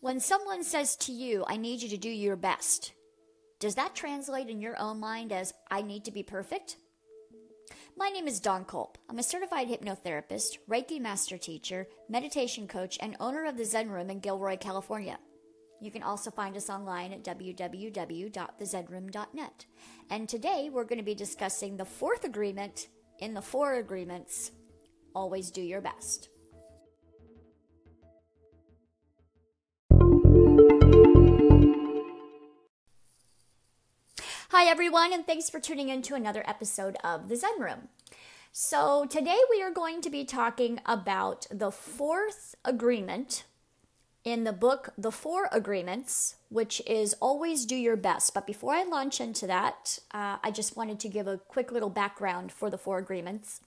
When someone says to you, I need you to do your best, does that translate in your own mind as, I need to be perfect? My name is Don Culp. I'm a certified hypnotherapist, Reiki master teacher, meditation coach, and owner of the Zen Room in Gilroy, California. You can also find us online at www.thezenroom.net. And today we're going to be discussing the fourth agreement in the Four Agreements, always do your best. Hi everyone, and thanks for tuning in to another episode of The Zen Room. So today we are going to be talking about the fourth agreement in the book, The Four Agreements, which is always do your best. But before I launch into that, I just wanted to give a quick little background for The Four Agreements.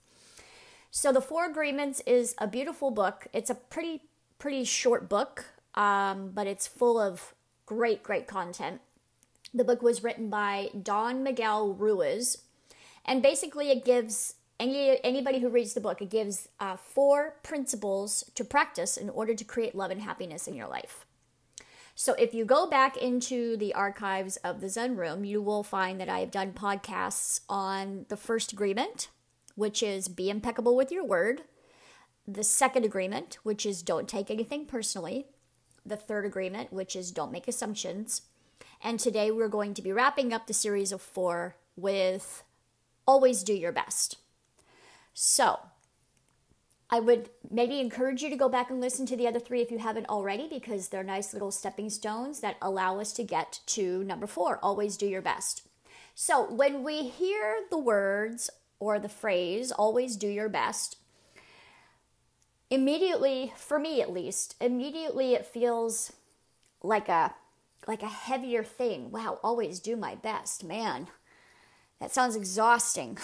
So The Four Agreements is a beautiful book. It's a pretty short book, but it's full of great content. The book was written by Don Miguel Ruiz, and basically it gives anybody who reads the book, it gives four principles to practice in order to create love and happiness in your life. So if you go back into the archives of the Zen Room, you will find that I have done podcasts on the first agreement, which is be impeccable with your word. The second agreement, which is don't take anything personally. The third agreement, which is don't make assumptions. And today we're going to be wrapping up the series of four with always do your best. So I would maybe encourage you to go back and listen to the other three if you haven't already, because they're nice little stepping stones that allow us to get to number four, always do your best. So when we hear the words or the phrase, always do your best, immediately, for me at least, it feels like a heavier thing. Wow, always do my best. Man, that sounds exhausting.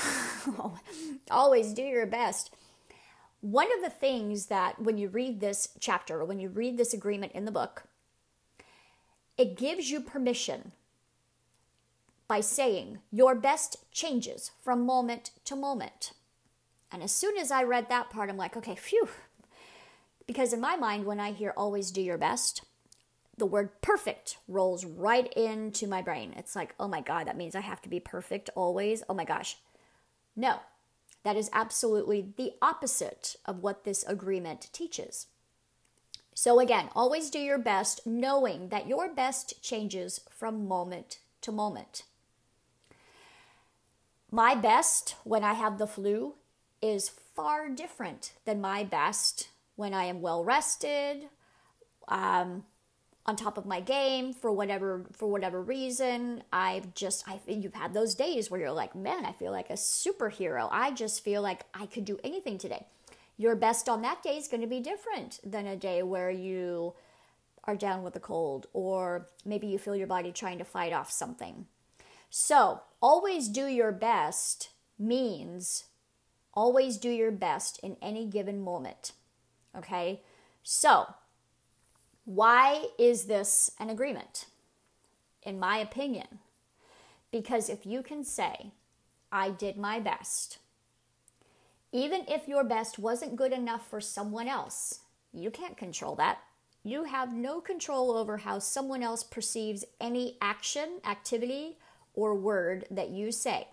Always do your best. One of the things that when you read this chapter, or when you read this agreement in the book, it gives you permission by saying your best changes from moment to moment. And as soon as I read that part, I'm like, okay, phew. Because in my mind, when I hear always do your best, the word perfect rolls right into my brain. It's like, oh my God, that means I have to be perfect always. Oh my gosh. No, that is absolutely the opposite of what this agreement teaches. So again, always do your best, knowing that your best changes from moment to moment. My best when I have the flu is far different than my best when I am well rested, on top of my game for whatever reason. You've had those days where you're like, man, I feel like a superhero. I just feel like I could do anything today. Your best on that day is going to be different than a day where you are down with a cold, or maybe you feel your body trying to fight off something. So always do your best means always do your best in any given moment. Okay. So why is this an agreement? In my opinion, because if you can say, I did my best, even if your best wasn't good enough for someone else, you can't control that. You have no control over how someone else perceives any action, activity, or word that you say.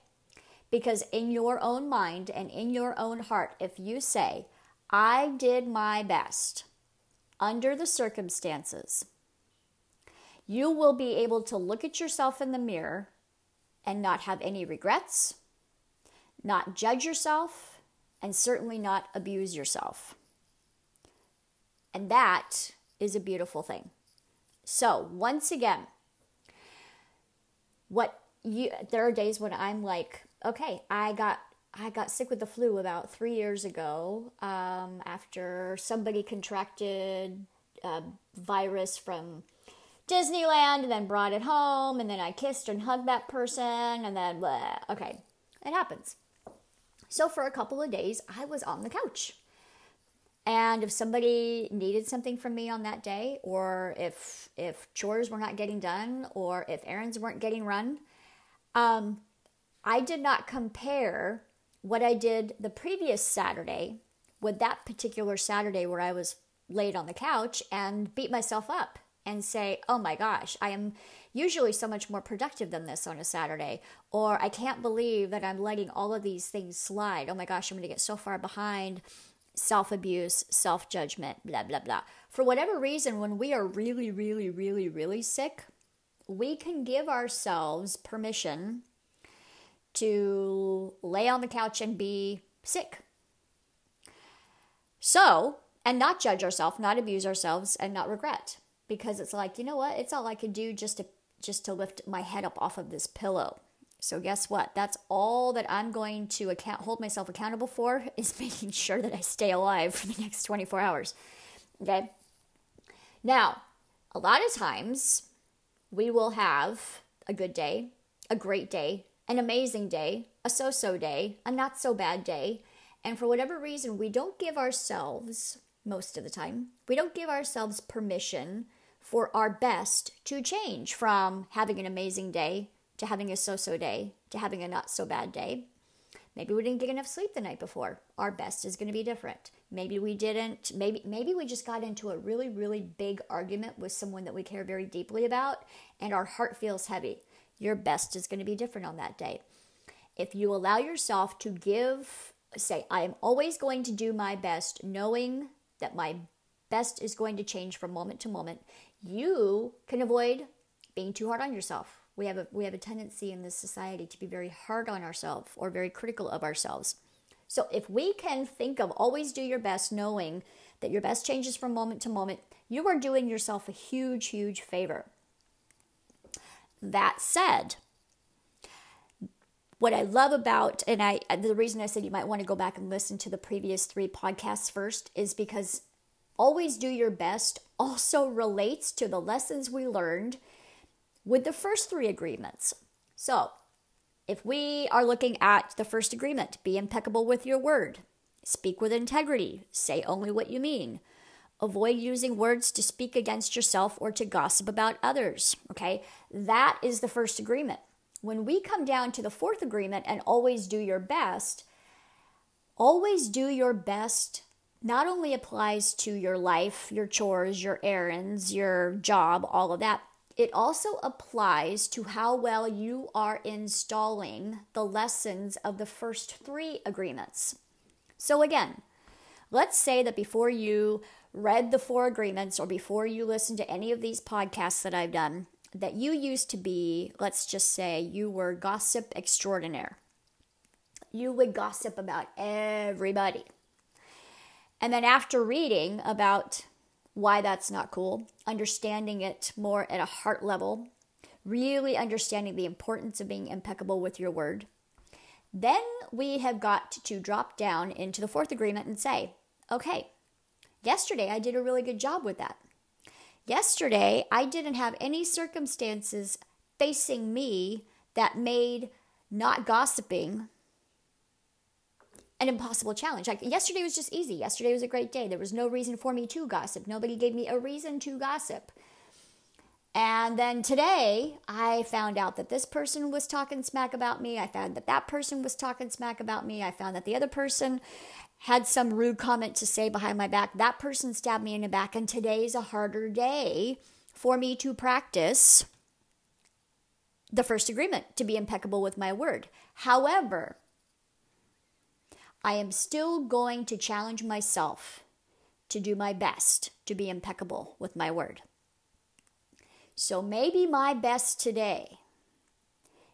Because in your own mind and in your own heart, if you say, I did my best, under the circumstances, you will be able to look at yourself in the mirror and not have any regrets, not judge yourself, and certainly not abuse yourself. And that is a beautiful thing. So once again, there are days when I'm like, okay, I got sick with the flu about 3 years ago after somebody contracted a virus from Disneyland and then brought it home, and then I kissed and hugged that person, and then, bleh. Okay, it happens. So for a couple of days, I was on the couch. And if somebody needed something from me on that day, or if chores were not getting done, or if errands weren't getting run, I did not compare what I did the previous Saturday with that particular Saturday where I was laid on the couch and beat myself up. and say, oh my gosh, I am usually so much more productive than this on a Saturday, or I can't believe that I'm letting all of these things slide. Oh my gosh, I'm going to get so far behind. Self-abuse, self-judgment, blah, blah, blah. For whatever reason, when we are really, really, really, really sick, we can give ourselves permission to lay on the couch and be sick. So, and not judge ourselves, not abuse ourselves, and not regret. Because it's like, you know what? It's all I could do just to lift my head up off of this pillow. So guess what? That's all that I'm going to hold myself accountable for, is making sure that I stay alive for the next 24 hours. Okay? Now, a lot of times we will have a good day, a great day, an amazing day, a so-so day, a not-so-bad day. And for whatever reason, we don't give ourselves, most of the time, we don't give ourselves permission for our best to change from having an amazing day to having a so-so day, to having a not-so-bad day. Maybe we didn't get enough sleep the night before. Our best is going to be different. Maybe we didn't. Maybe we just got into a really, really big argument with someone that we care very deeply about, and our heart feels heavy. Your best is going to be different on that day. If you allow yourself to say, I am always going to do my best, knowing that my best is going to change from moment to moment, you can avoid being too hard on yourself. We have a tendency in this society to be very hard on ourselves or very critical of ourselves. So if we can think of always do your best, knowing that your best changes from moment to moment, you are doing yourself a huge, huge favor. That said, what I love about, the reason I said you might want to go back and listen to the previous 3 podcasts first, is because always do your best also relates to the lessons we learned with the first 3 agreements. So if we are looking at the first agreement, be impeccable with your word, speak with integrity, say only what you mean, avoid using words to speak against yourself or to gossip about others, okay? That is the first agreement. When we come down to the fourth agreement and always do your best not only applies to your life, your chores, your errands, your job, all of that. It also applies to how well you are installing the lessons of the first 3 agreements. So again, let's say that before you read the 4 agreements or before you listen to any of these podcasts that I've done, that you used to be, let's just say you were gossip extraordinaire. You would gossip about everybody. And then after reading about why that's not cool, understanding it more at a heart level, really understanding the importance of being impeccable with your word, then we have got to drop down into the fourth agreement and say, okay, yesterday I did a really good job with that. Yesterday I didn't have any circumstances facing me that made not gossiping an impossible challenge. Like yesterday was just easy. Yesterday was a great day. There was no reason for me to gossip. Nobody gave me a reason to gossip. And then today, I found out that this person was talking smack about me. I found that that person was talking smack about me. I found that the other person had some rude comment to say behind my back. That person stabbed me in the back. And today's a harder day for me to practice the first agreement, to be impeccable with my word. However, I am still going to challenge myself to do my best to be impeccable with my word. So maybe my best today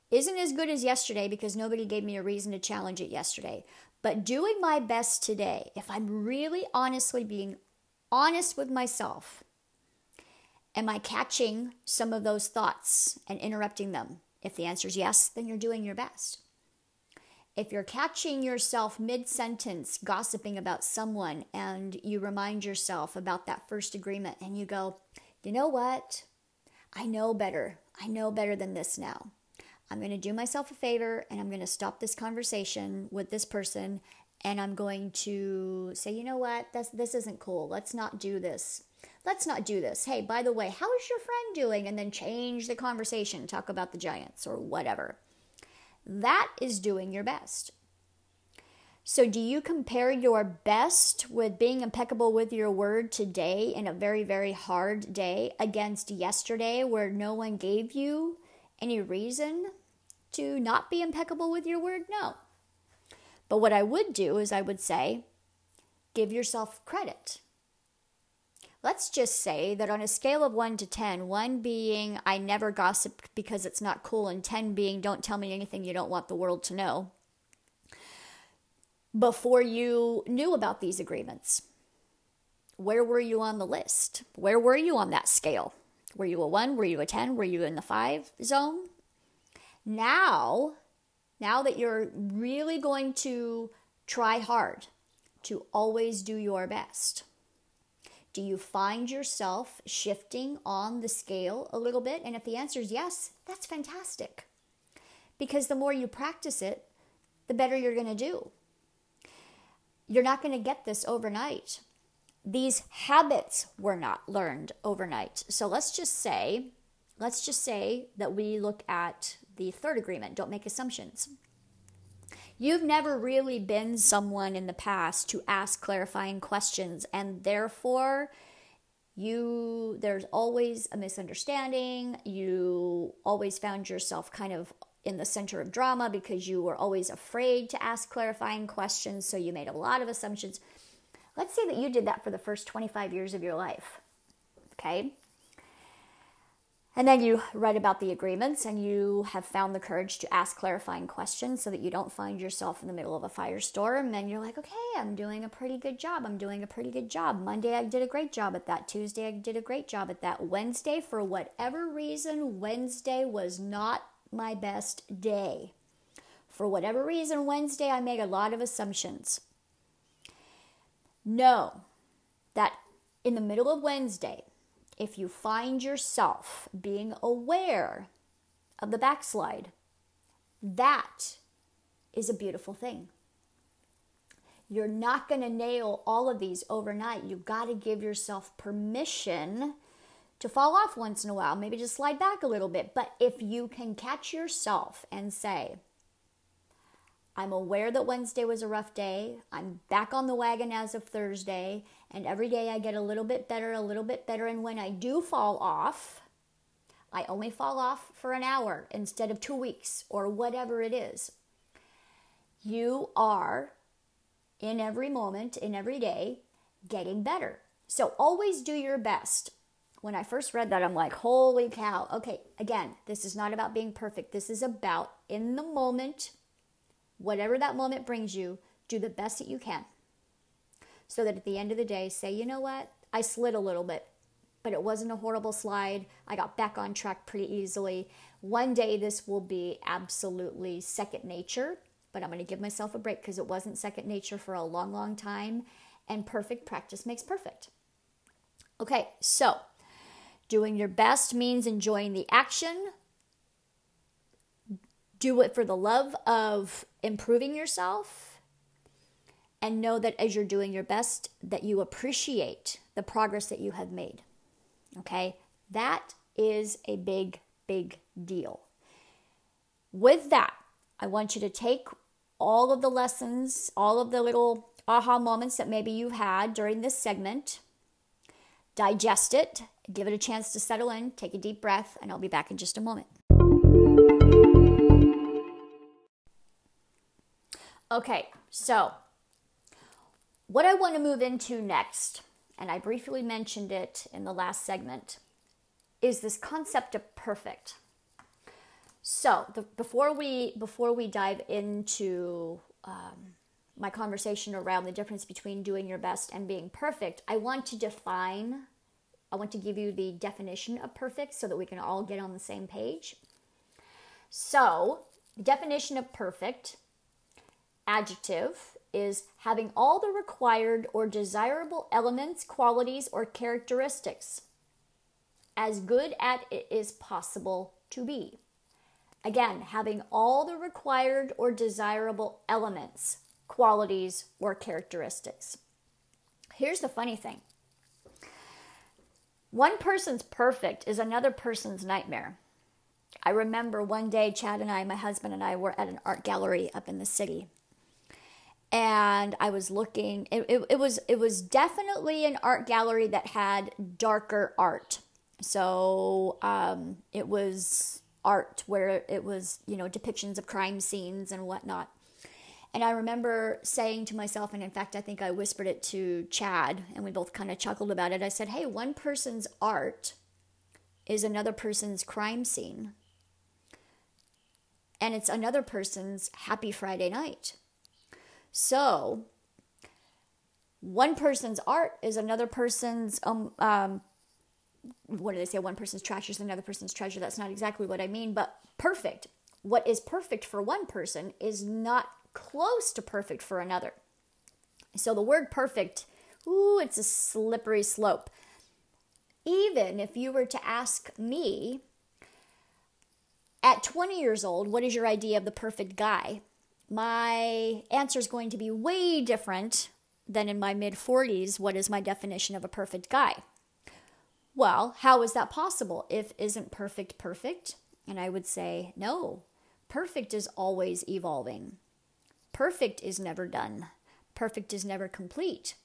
isn't as good as yesterday because nobody gave me a reason to challenge it yesterday. But doing my best today, if I'm really honestly being honest with myself, am I catching some of those thoughts and interrupting them? If the answer is yes, then you're doing your best. If you're catching yourself mid-sentence gossiping about someone and you remind yourself about that first agreement and you go, you know what? I know better. I know better than this now. I'm going to do myself a favor and I'm going to stop this conversation with this person and I'm going to say, you know what? This isn't cool. Let's not do this. Let's not do this. Hey, by the way, how is your friend doing? And then change the conversation. Talk about the Giants or whatever. That is doing your best. So do you compare your best with being impeccable with your word today in a very, very hard day against yesterday where no one gave you any reason to not be impeccable with your word? No. But what I would do is I would say, give yourself credit. Let's just say that on a scale of 1 to 10, 1 being I never gossip because it's not cool, and 10 being don't tell me anything you don't want the world to know, before you knew about these agreements, where were you on the list? Where were you on that scale? Were you a 1? Were you a 10? Were you in the 5 zone? Now that you're really going to try hard to always do your best, do you find yourself shifting on the scale a little bit? And if the answer is yes, that's fantastic. Because the more you practice it, the better you're going to do. You're not going to get this overnight. These habits were not learned overnight. So let's just say that we look at the third agreement, don't make assumptions. You've never really been someone in the past to ask clarifying questions, and therefore there's always a misunderstanding. You always found yourself kind of in the center of drama because you were always afraid to ask clarifying questions, so you made a lot of assumptions. Let's say that you did that for the first 25 years of your life, okay? And then you read about the agreements and you have found the courage to ask clarifying questions so that you don't find yourself in the middle of a firestorm. And you're like, okay, I'm doing a pretty good job. Monday, I did a great job at that. Tuesday, I did a great job at that. Wednesday, for whatever reason, Wednesday was not my best day. For whatever reason, Wednesday, I made a lot of assumptions. Know that in the middle of Wednesday, if you find yourself being aware of the backslide, that is a beautiful thing. You're not going to nail all of these overnight. You've got to give yourself permission to fall off once in a while, maybe just slide back a little bit. But if you can catch yourself and say, I'm aware that Wednesday was a rough day. I'm back on the wagon as of Thursday. And every day I get a little bit better. And when I do fall off, I only fall off for an hour instead of 2 weeks or whatever it is. You are, in every moment, in every day, getting better. So always do your best. When I first read that, I'm like, holy cow. Okay, again, this is not about being perfect. This is about in the moment. Whatever that moment brings you, do the best that you can. So that at the end of the day, say, you know what? I slid a little bit, but it wasn't a horrible slide. I got back on track pretty easily. One day this will be absolutely second nature, but I'm going to give myself a break because it wasn't second nature for a long, long time. And perfect practice makes perfect. Okay, so doing your best means enjoying the action. Do it for the love of improving yourself, and know that as you're doing your best, that you appreciate the progress that you have made. Okay? That is a big, big deal. With that, I want you to take all of the lessons, all of the little aha moments that maybe you've had during this segment, digest it, give it a chance to settle in, take a deep breath, and I'll be back in just a moment. Okay, so what I want to move into next, and I briefly mentioned it in the last segment, is this concept of perfect. So before we dive into my conversation around the difference between doing your best and being perfect, I want to give you the definition of perfect so that we can all get on the same page. So the definition of perfect, adjective, is having all the required or desirable elements, qualities, or characteristics as good at it is possible to be. Again, having all the required or desirable elements, qualities, or characteristics. Here's the funny thing. One person's perfect is another person's nightmare. I remember one day Chad and I, my husband and I, were at an art gallery up in the city. And I was looking, it was definitely an art gallery that had darker art. So it was art where it was, you know, depictions of crime scenes and whatnot. And I remember saying to myself, and in fact, I think I whispered it to Chad, and we both kind of chuckled about it. I said, hey, one person's art is another person's crime scene. And it's another person's happy Friday night. So one person's art is another person's, what do they say? One person's trash is another person's treasure. That's not exactly what I mean, but perfect. What is perfect for one person is not close to perfect for another. So the word perfect, ooh, it's a slippery slope. Even if you were to ask me at 20 years old, what is your idea of the perfect guy? My answer is going to be way different than in my mid-40s. What is my definition of a perfect guy? Well, how is that possible if isn't perfect perfect? And I would say, no, perfect is always evolving. Perfect is never done. Perfect is never complete.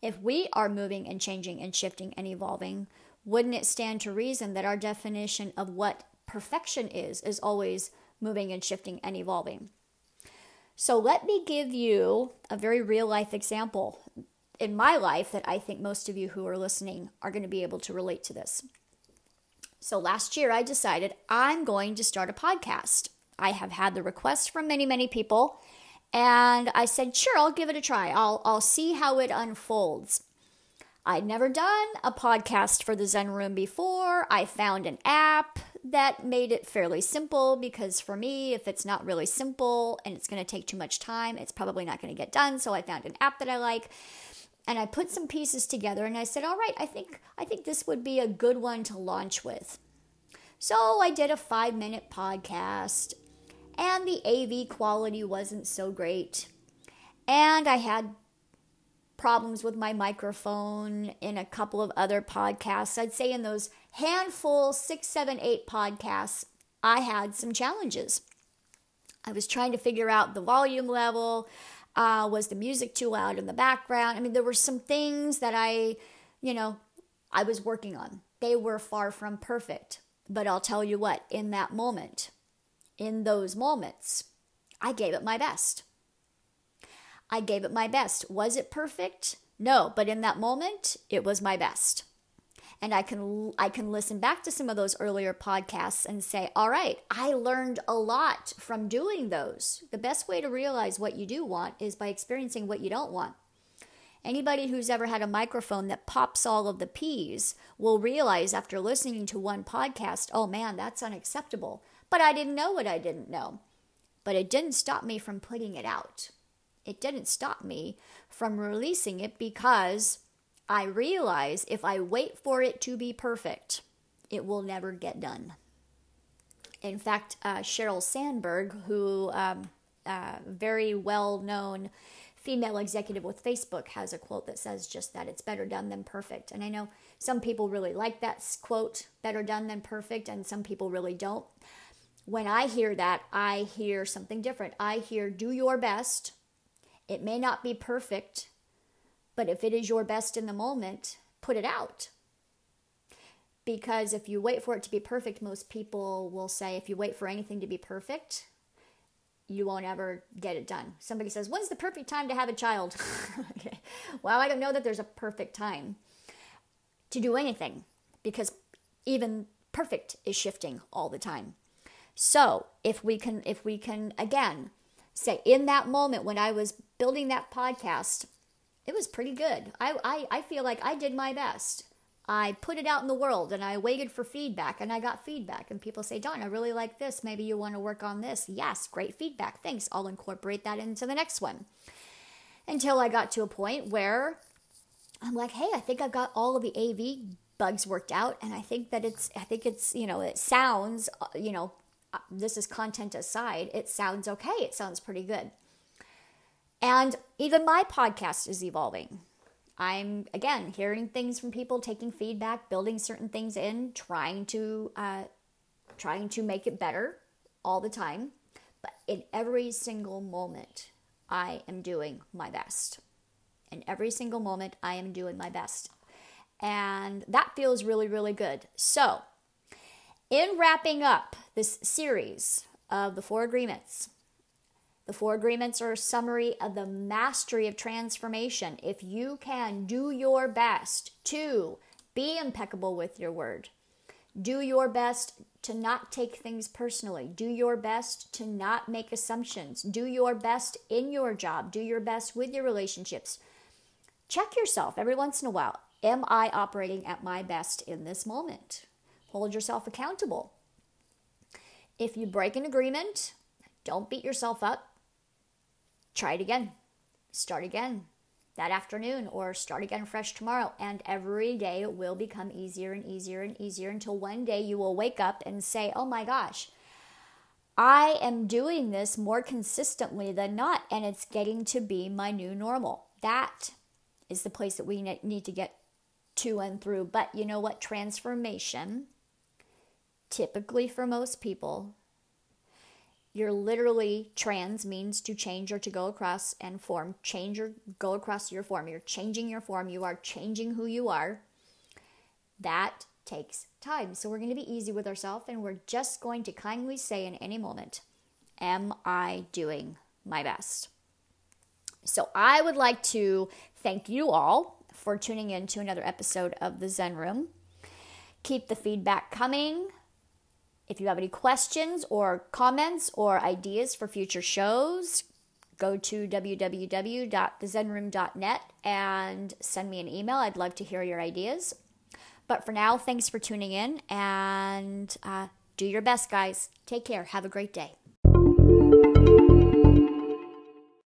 If we are moving and changing and shifting and evolving, wouldn't it stand to reason that our definition of what perfection is always moving and shifting and evolving? So let me give you a very real life example in my life that I think most of you who are listening are going to be able to relate to this. So last year I decided I'm going to start a podcast. I have had the request from many, many people, and I said, sure, I'll give it a try. I'll see how it unfolds. I'd never done a podcast for the Zen Room before. I found an app that made it fairly simple, because for me, if it's not really simple and it's going to take too much time, it's probably not going to get done. So I found an app that I like, and I put some pieces together, and I said, all right, I think this would be a good one to launch with. So I did a 5-minute podcast, and the AV quality wasn't so great, and I had problems with my microphone in a couple of other podcasts. I'd say in those handful, 6, 7, 8 podcasts, I had some challenges. I was trying to figure out the volume level. Was the music too loud in the background? I mean, there were some things that I was working on. They were far from perfect. But I'll tell you what, in those moments, I gave it my best. I gave it my best. Was it perfect? No, but in that moment, it was my best. And I can listen back to some of those earlier podcasts and say, all right, I learned a lot from doing those. The best way to realize what you do want is by experiencing what you don't want. Anybody who's ever had a microphone that pops all of the P's will realize after listening to one podcast, oh man, that's unacceptable. But I didn't know what I didn't know. But it didn't stop me from putting it out. It didn't stop me from releasing it, because I realize if I wait for it to be perfect, it will never get done. In fact, Sheryl Sandberg, who very well-known female executive with Facebook, has a quote that says just that, it's better done than perfect. And I know some people really like that quote, better done than perfect, and some people really don't. When I hear that, I hear something different. I hear, do your best. It may not be perfect, but if it is your best in the moment, put it out. Because if you wait for it to be perfect, most people will say, if you wait for anything to be perfect, you won't ever get it done. Somebody says, when's the perfect time to have a child? Okay. Well, I don't know that there's a perfect time to do anything, because even perfect is shifting all the time. So if we can, again, say in that moment when I was building that podcast, it was pretty good. I feel like I did my best. I put it out in the world, and I waited for feedback, and I got feedback, and people say, Don, I really like this. Maybe you want to work on this. Yes, great feedback. Thanks. I'll incorporate that into the next one. Until I got to a point where I'm like, hey, I think I've got all of the AV bugs worked out. And I think it's, it sounds, this is content aside, it sounds okay. It sounds pretty good. And even my podcast is evolving. I'm, again, hearing things from people, taking feedback, building certain things in, trying to make it better all the time. But in every single moment, I am doing my best. In every single moment, I am doing my best. And that feels really, really good. So, in wrapping up this series of the Four Agreements, the Four Agreements are a summary of the mastery of transformation. If you can do your best to be impeccable with your word, do your best to not take things personally. Do your best to not make assumptions. Do your best in your job. Do your best with your relationships. Check yourself every once in a while. Am I operating at my best in this moment? Hold yourself accountable. If you break an agreement, don't beat yourself up. Try it again. Start again that afternoon, or start again fresh tomorrow. And every day it will become easier and easier and easier, until one day you will wake up and say, oh my gosh, I am doing this more consistently than not, and it's getting to be my new normal. That is the place that we need to get to and through. But you know what? Transformation, typically for most people, you're literally, trans means to change or to go across and form. Change or go across your form. You're changing your form. You are changing who you are. That takes time. So we're going to be easy with ourselves, and we're just going to kindly say in any moment, am I doing my best? So I would like to thank you all for tuning in to another episode of The Zen Room. Keep the feedback coming. If you have any questions or comments or ideas for future shows, go to www.thezenroom.net and send me an email. I'd love to hear your ideas. But for now, thanks for tuning in, and do your best, guys. Take care. Have a great day.